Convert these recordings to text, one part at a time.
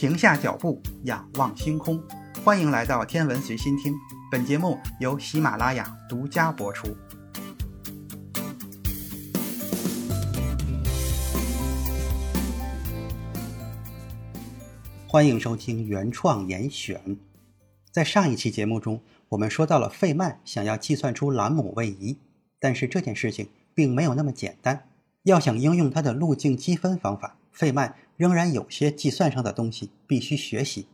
停下脚步，仰望星空。欢迎来到天文随心听，本节目由喜马拉雅独家播出。欢迎收听原创严选。在上一期节目中，我们说到了费曼想要计算出兰姆位移，但是这件事情并没有那么简单。要想应用它的路径积分方法，费曼仍然有些计算上的东西必须学习。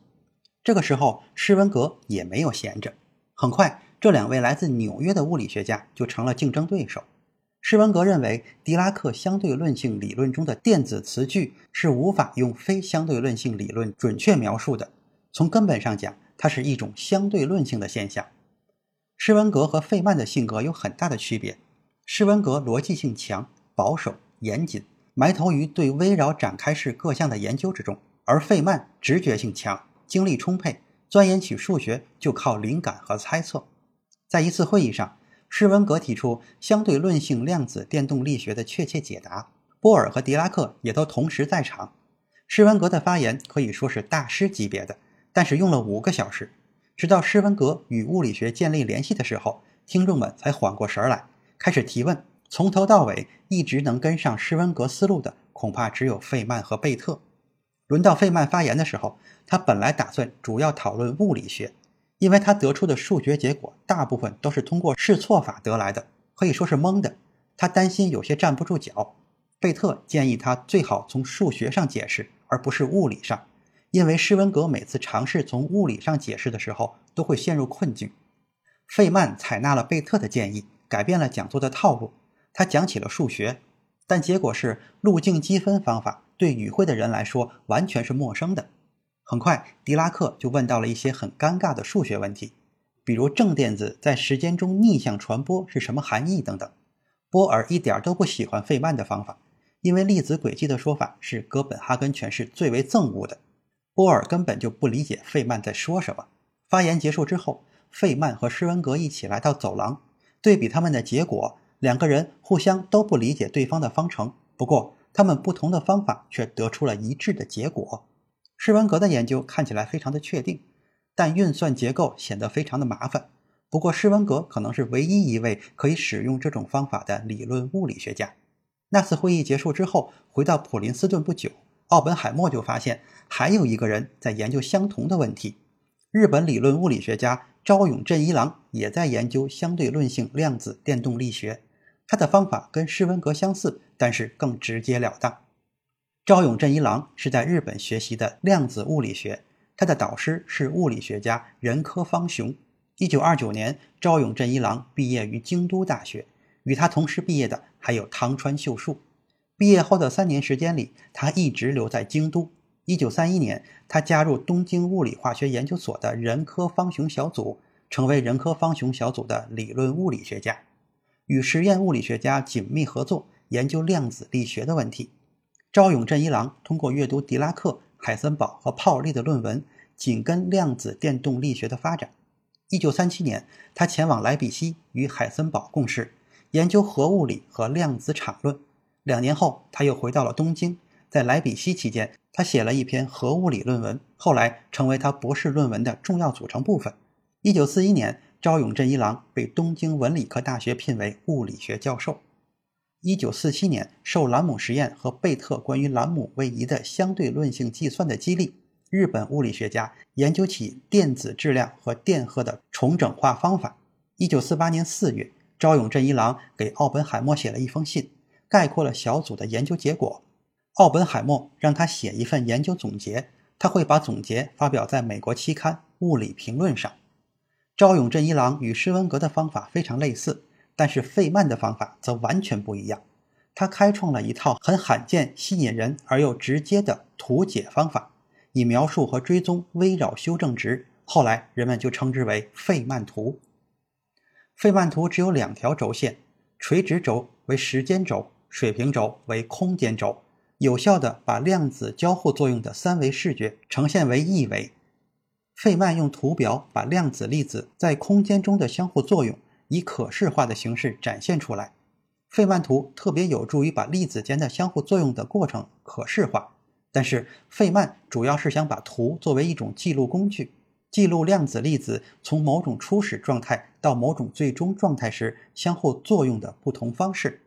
这个时候施文格也没有闲着，很快这两位来自纽约的物理学家就成了竞争对手。施文格认为狄拉克相对论性理论中的电子磁矩是无法用非相对论性理论准确描述的，从根本上讲，它是一种相对论性的现象。施文格和费曼的性格有很大的区别，施文格逻辑性强，保守严谨，埋头于对围绕展开式各项的研究之中，而费曼直觉性强，精力充沛，钻研起数学就靠灵感和猜测。在一次会议上，施文格提出相对论性量子电动力学的确切解答，波尔和狄拉克也都同时在场。施文格的发言可以说是大师级别的，但是用了5个小时，直到施文格与物理学建立联系的时候，听众们才缓过神来，开始提问。从头到尾一直能跟上施温格思路的恐怕只有费曼和贝特。轮到费曼发言的时候，他本来打算主要讨论物理学，因为他得出的数学结果大部分都是通过试错法得来的，可以说是蒙的，他担心有些站不住脚。贝特建议他最好从数学上解释，而不是物理上，因为施温格每次尝试从物理上解释的时候都会陷入困境。费曼采纳了贝特的建议，改变了讲座的套路，他讲起了数学，但结果是路径积分方法对与会的人来说完全是陌生的。很快狄拉克就问到了一些很尴尬的数学问题，比如正电子在时间中逆向传播是什么含义等等。波尔一点都不喜欢费曼的方法，因为粒子轨迹的说法是哥本哈根诠释最为憎恶的，波尔根本就不理解费曼在说什么。发言结束之后，费曼和施文格一起来到走廊，对比他们的结果，两个人互相都不理解对方的方程，不过他们不同的方法却得出了一致的结果。施文格的研究看起来非常的确定，但运算结构显得非常的麻烦。不过施文格可能是唯一一位可以使用这种方法的理论物理学家。那次会议结束之后，回到普林斯顿不久，奥本海默就发现还有一个人在研究相同的问题。日本理论物理学家朝永振一郎也在研究相对论性量子电动力学。他的方法跟施文格相似，但是更直截了当。朝永振一郎是在日本学习的量子物理学，他的导师是物理学家仁科芳雄。1929年，朝永振一郎毕业于京都大学，与他同时毕业的还有汤川秀树。毕业后的3年时间里，他一直留在京都。1931年，他加入东京物理化学研究所的仁科芳雄小组，成为仁科芳雄小组的理论物理学家。与实验物理学家紧密合作，研究量子力学的问题。朝永振一郎通过阅读狄拉克、海森堡和泡利的论文，紧跟量子电动力学的发展。1937年，他前往莱比锡与海森堡共事，研究核物理和量子场论。2年后，他又回到了东京，在莱比锡期间，他写了一篇核物理论文，后来成为他博士论文的重要组成部分。1941年，朝永振一郎被东京文理科大学聘为物理学教授。1947年，受兰姆实验和贝特关于兰姆位移的相对论性计算的激励，日本物理学家研究起电子质量和电荷的重整化方法。1948年4月，朝永振一郎给奥本海默写了一封信，概括了小组的研究结果。奥本海默让他写一份研究总结，他会把总结发表在美国期刊《物理评论》上。朝永振一郎与施温格的方法非常类似，但是费曼的方法则完全不一样。他开创了一套很罕见、吸引人而又直接的图解方法，以描述和追踪微扰修正值，后来人们就称之为费曼图。费曼图只有2条轴线，垂直轴为时间轴，水平轴为空间轴，有效地把量子交互作用的3维视觉呈现为1维。费曼用图表把量子粒子在空间中的相互作用以可视化的形式展现出来。费曼图特别有助于把粒子间的相互作用的过程可视化，但是费曼主要是想把图作为一种记录工具，记录量子粒子从某种初始状态到某种最终状态时相互作用的不同方式。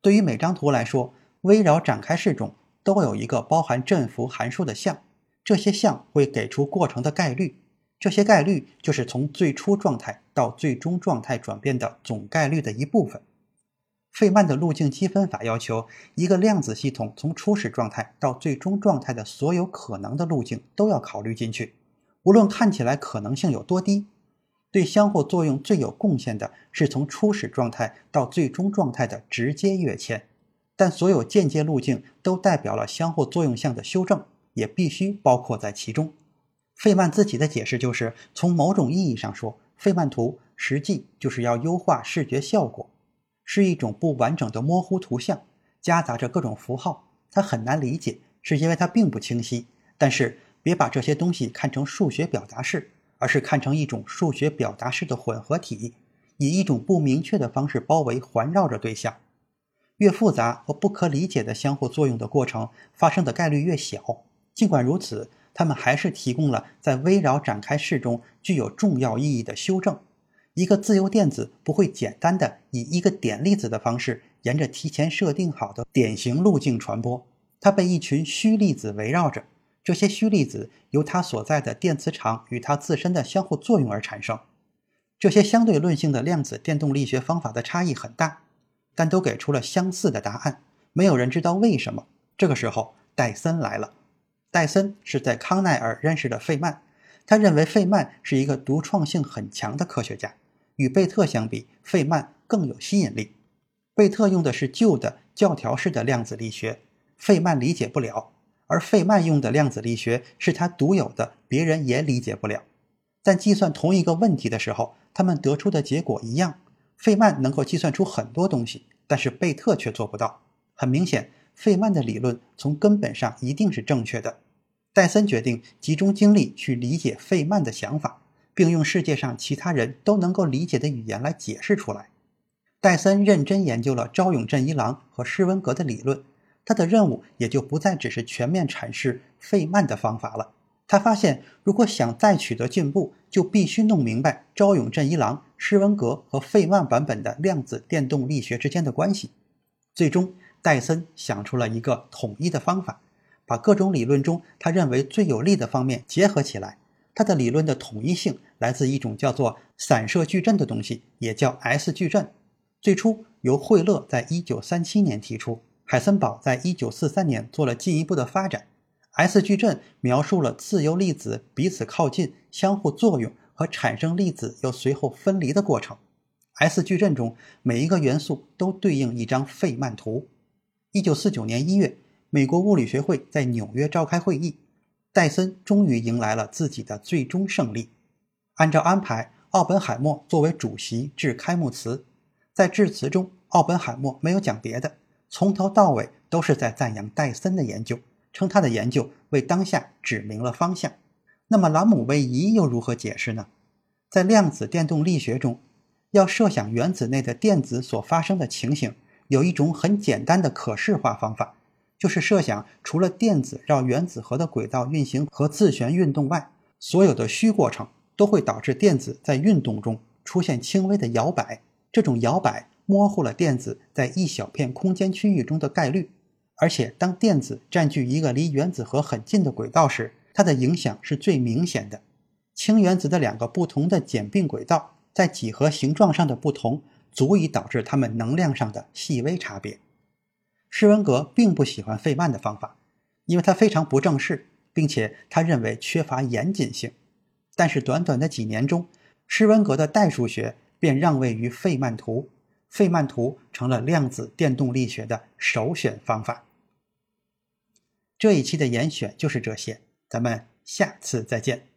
对于每张图来说，围绕展开式中都有一个包含振幅函数的项，这些项会给出过程的概率，这些概率就是从最初状态到最终状态转变的总概率的一部分。费曼的路径积分法要求一个量子系统从初始状态到最终状态的所有可能的路径都要考虑进去，无论看起来可能性有多低。对相互作用最有贡献的是从初始状态到最终状态的直接跃迁，但所有间接路径都代表了相互作用项的修正，也必须包括在其中。费曼自己的解释就是，从某种意义上说，费曼图实际就是要优化视觉效果，是一种不完整的模糊图像，夹杂着各种符号，它很难理解，是因为它并不清晰。但是别把这些东西看成数学表达式，而是看成一种数学表达式的混合体，以一种不明确的方式包围环绕着对象。越复杂和不可理解的相互作用的过程发生的概率越小，尽管如此，他们还是提供了在围绕展开式中具有重要意义的修正。一个自由电子不会简单的以一个点粒子的方式沿着提前设定好的典型路径传播，它被一群虚粒子围绕着，这些虚粒子由它所在的电磁场与它自身的相互作用而产生。这些相对论性的量子电动力学方法的差异很大，但都给出了相似的答案，没有人知道为什么。这个时候戴森来了。戴森是在康奈尔认识的费曼，他认为费曼是一个独创性很强的科学家，与贝特相比，费曼更有吸引力。贝特用的是旧的教条式的量子力学，费曼理解不了，而费曼用的量子力学是他独有的，别人也理解不了。但计算同一个问题的时候，他们得出的结果一样，费曼能够计算出很多东西，但是贝特却做不到。很明显，费曼的理论从根本上一定是正确的。戴森决定集中精力去理解费曼的想法，并用世界上其他人都能够理解的语言来解释出来。戴森认真研究了朝永振一郎和施温格的理论，他的任务也就不再只是全面阐释费曼的方法了。他发现，如果想再取得进步，就必须弄明白朝永振一郎、施温格和费曼版本的量子电动力学之间的关系。最终，戴森想出了一个统一的方法，把各种理论中他认为最有利的方面结合起来。他的理论的统一性来自一种叫做散射矩阵的东西，也叫 S 矩阵。最初由惠勒在1937年提出，海森堡在1943年做了进一步的发展。 S 矩阵描述了自由粒子彼此靠近、相互作用和产生粒子又随后分离的过程。 S 矩阵中每一个元素都对应一张费曼图。1949年1月，美国物理学会在纽约召开会议，戴森终于迎来了自己的最终胜利。按照安排，奥本海默作为主席致开幕词。在致辞中，奥本海默没有讲别的，从头到尾都是在赞扬戴森的研究，称他的研究为当下指明了方向。那么兰姆位移又如何解释呢？在量子电动力学中，要设想原子内的电子所发生的情形，有一种很简单的可视化方法，就是设想除了电子绕原子核的轨道运行和自旋运动外，所有的虚过程都会导致电子在运动中出现轻微的摇摆，这种摇摆模糊了电子在一小片空间区域中的概率。而且当电子占据一个离原子核很近的轨道时，它的影响是最明显的。氢原子的两个不同的简并轨道在几何形状上的不同，足以导致它们能量上的细微差别。施温格并不喜欢费曼的方法，因为他非常不正式，并且他认为缺乏严谨性。但是短短的几年中，施温格的代数学便让位于费曼图，费曼图成了量子电动力学的首选方法。这一期的严选就是这些，咱们下次再见。